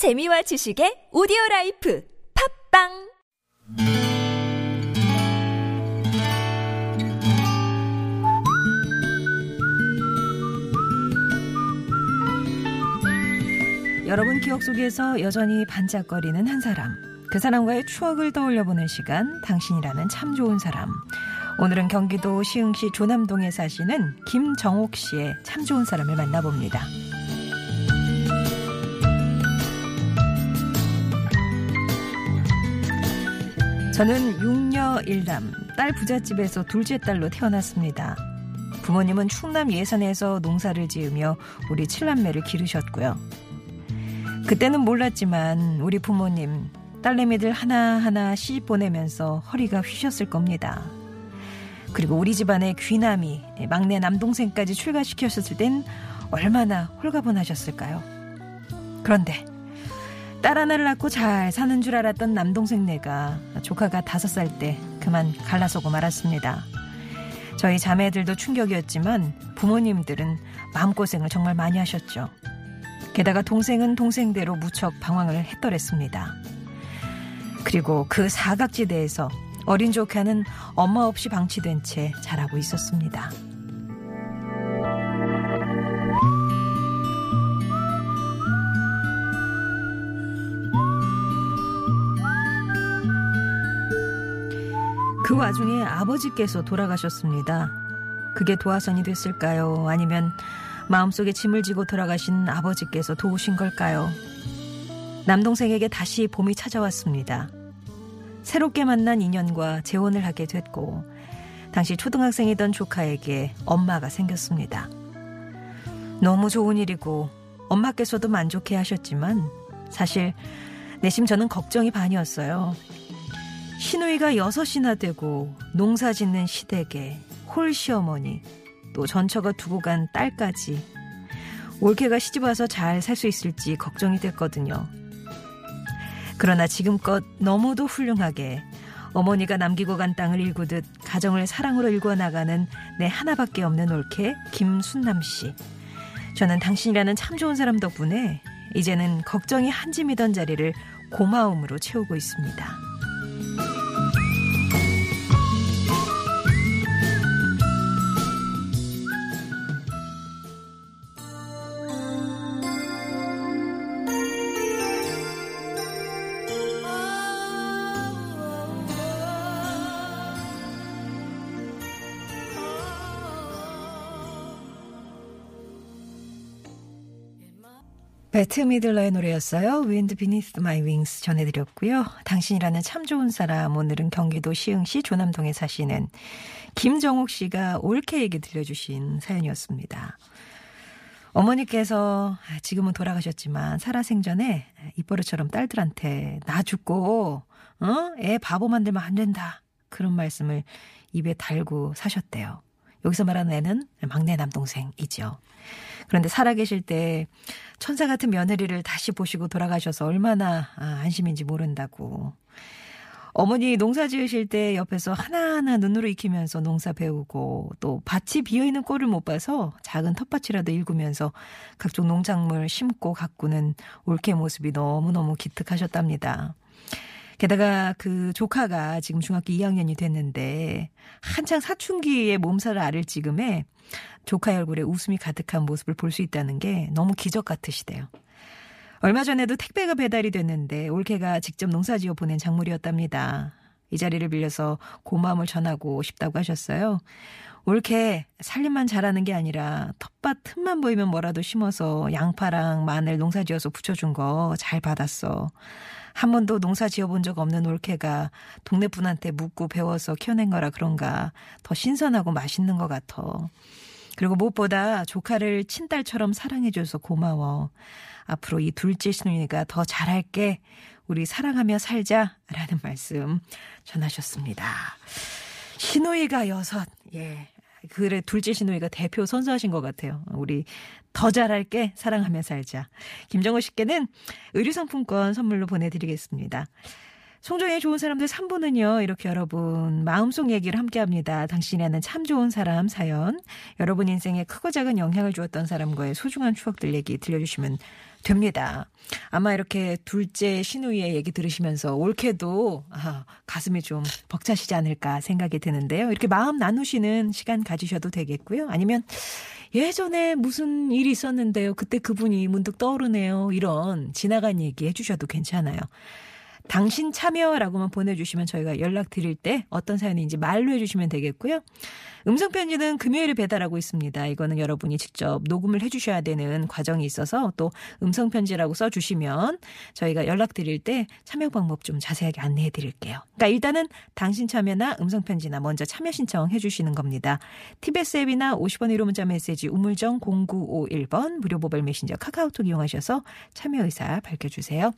재미와 지식의 오디오라이프 팝빵 여러분 기억 속에서 여전히 반짝거리는 한 사람, 그 사람과의 추억을 떠올려보는 시간, 당신이라면 참 좋은 사람. 오늘은 경기도 시흥시 조남동에 사시는 김정옥 씨의 참 좋은 사람을 만나봅니다. 저는 육녀 일남, 딸 부잣집에서 둘째 딸로 태어났습니다. 부모님은 충남 예산에서 농사를 지으며 우리 7남매를 기르셨고요. 그때는 몰랐지만 우리 부모님, 딸내미들 하나하나 시집 보내면서 허리가 휘셨을 겁니다. 그리고 우리 집안의 귀남이 막내 남동생까지 출가시켰을 땐 얼마나 홀가분하셨을까요? 그런데 딸 하나를 낳고 잘 사는 줄 알았던 남동생네가 조카가 5살 때 그만 갈라서고 말았습니다. 저희 자매들도 충격이었지만 부모님들은 마음고생을 정말 많이 하셨죠. 게다가 동생은 동생대로 무척 방황을 했더랬습니다. 그리고 그 사각지대에서 어린 조카는 엄마 없이 방치된 채 자라고 있었습니다. 그 와중에 아버지께서 돌아가셨습니다. 그게 도화선이 됐을까요? 아니면 마음속에 짐을 지고 돌아가신 아버지께서 도우신 걸까요? 남동생에게 다시 봄이 찾아왔습니다. 새롭게 만난 인연과 재혼을 하게 됐고, 당시 초등학생이던 조카에게 엄마가 생겼습니다. 너무 좋은 일이고 엄마께서도 만족해 하셨지만 사실 내심 저는 걱정이 반이었어요. 시누이가 6이나 되고 농사짓는 시댁에 홀시어머니, 또 전처가 두고 간 딸까지 올케가 시집와서 잘 살 수 있을지 걱정이 됐거든요. 그러나 지금껏 너무도 훌륭하게 어머니가 남기고 간 땅을 일구듯 가정을 사랑으로 일궈나가는 내 하나밖에 없는 올케 김순남 씨. 저는 당신이라는 참 좋은 사람 덕분에 이제는 걱정이 한 짐이던 자리를 고마움으로 채우고 있습니다. 배트 미들러의 노래였어요. Wind Beneath My Wings 전해드렸고요. 당신이라는 참 좋은 사람, 오늘은 경기도 시흥시 조남동에 사시는 김정옥 씨가 올케 얘기 들려주신 사연이었습니다. 어머니께서 지금은 돌아가셨지만 살아생전에 입버릇처럼 딸들한테 나 죽고 애 바보 만들면 안 된다, 그런 말씀을 입에 달고 사셨대요. 여기서 말하는 애는 막내 남동생이죠. 그런데 살아계실 때 천사 같은 며느리를 다시 보시고 돌아가셔서 얼마나 안심인지 모른다고. 어머니 농사 지으실 때 옆에서 하나하나 눈으로 익히면서 농사 배우고, 또 밭이 비어있는 꼴을 못 봐서 작은 텃밭이라도 일구면서 각종 농작물 심고 가꾸는 올케 모습이 너무너무 기특하셨답니다. 게다가 그 조카가 지금 중학교 2학년이 됐는데 한창 사춘기에 몸살을 앓을 지금에 조카의 얼굴에 웃음이 가득한 모습을 볼 수 있다는 게 너무 기적 같으시대요. 얼마 전에도 택배가 배달이 됐는데 올케가 직접 농사지어 보낸 작물이었답니다. 이 자리를 빌려서 고마움을 전하고 싶다고 하셨어요. 올케, 살림만 잘하는 게 아니라 텃밭 틈만 보이면 뭐라도 심어서 양파랑 마늘 농사지어서 붙여준 거 잘 받았어. 한 번도 농사 지어본 적 없는 올케가 동네 분한테 묻고 배워서 키워낸 거라 그런가 더 신선하고 맛있는 것 같아. 그리고 무엇보다 조카를 친딸처럼 사랑해줘서 고마워. 앞으로 이 둘째 시누이가 더 잘할게. 우리 사랑하며 살자라는 말씀 전하셨습니다. 시누이가 6, 예. 그래, 둘째 시누이가 대표 선수하신 것 같아요. 우리 더 잘할게, 사랑하며 살자. 김정호 씨께는 의류상품권 선물로 보내드리겠습니다. 송정의 좋은 사람들 3부는요. 이렇게 여러분 마음속 얘기를 함께합니다. 당신이 아는 참 좋은 사람 사연. 여러분 인생에 크고 작은 영향을 주었던 사람과의 소중한 추억들 얘기 들려주시면 됩니다. 아마 이렇게 둘째 시누이의 얘기 들으시면서 올케도 가슴이 좀 벅차시지 않을까 생각이 드는데요. 이렇게 마음 나누시는 시간 가지셔도 되겠고요. 아니면 예전에 무슨 일이 있었는데요. 그때 그분이 문득 떠오르네요. 이런 지나간 얘기 해주셔도 괜찮아요. 당신 참여라고만 보내주시면 저희가 연락드릴 때 어떤 사연인지 말로 해주시면 되겠고요. 음성편지는 금요일에 배달하고 있습니다. 이거는 여러분이 직접 녹음을 해주셔야 되는 과정이 있어서 또 음성편지라고 써주시면 저희가 연락드릴 때 참여 방법 좀 자세하게 안내해드릴게요. 그러니까 일단은 당신 참여나 음성편지나 먼저 참여 신청해주시는 겁니다. TBS 앱이나 50원 1호 문자 메시지 우물정 0951번 무료 모바일 메신저 카카오톡 이용하셔서 참여 의사 밝혀주세요.